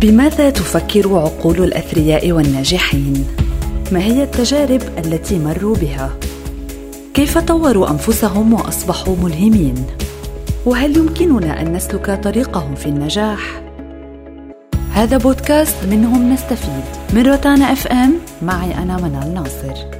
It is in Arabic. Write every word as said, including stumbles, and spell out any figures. بماذا تفكر عقول الأثرياء والناجحين؟ ما هي التجارب التي مروا بها؟ كيف طوروا أنفسهم وأصبحوا ملهمين؟ وهل يمكننا أن نسلك طريقهم في النجاح؟ هذا بودكاست منهم نستفيد من روتانا اف ام، معي أنا منال ناصر.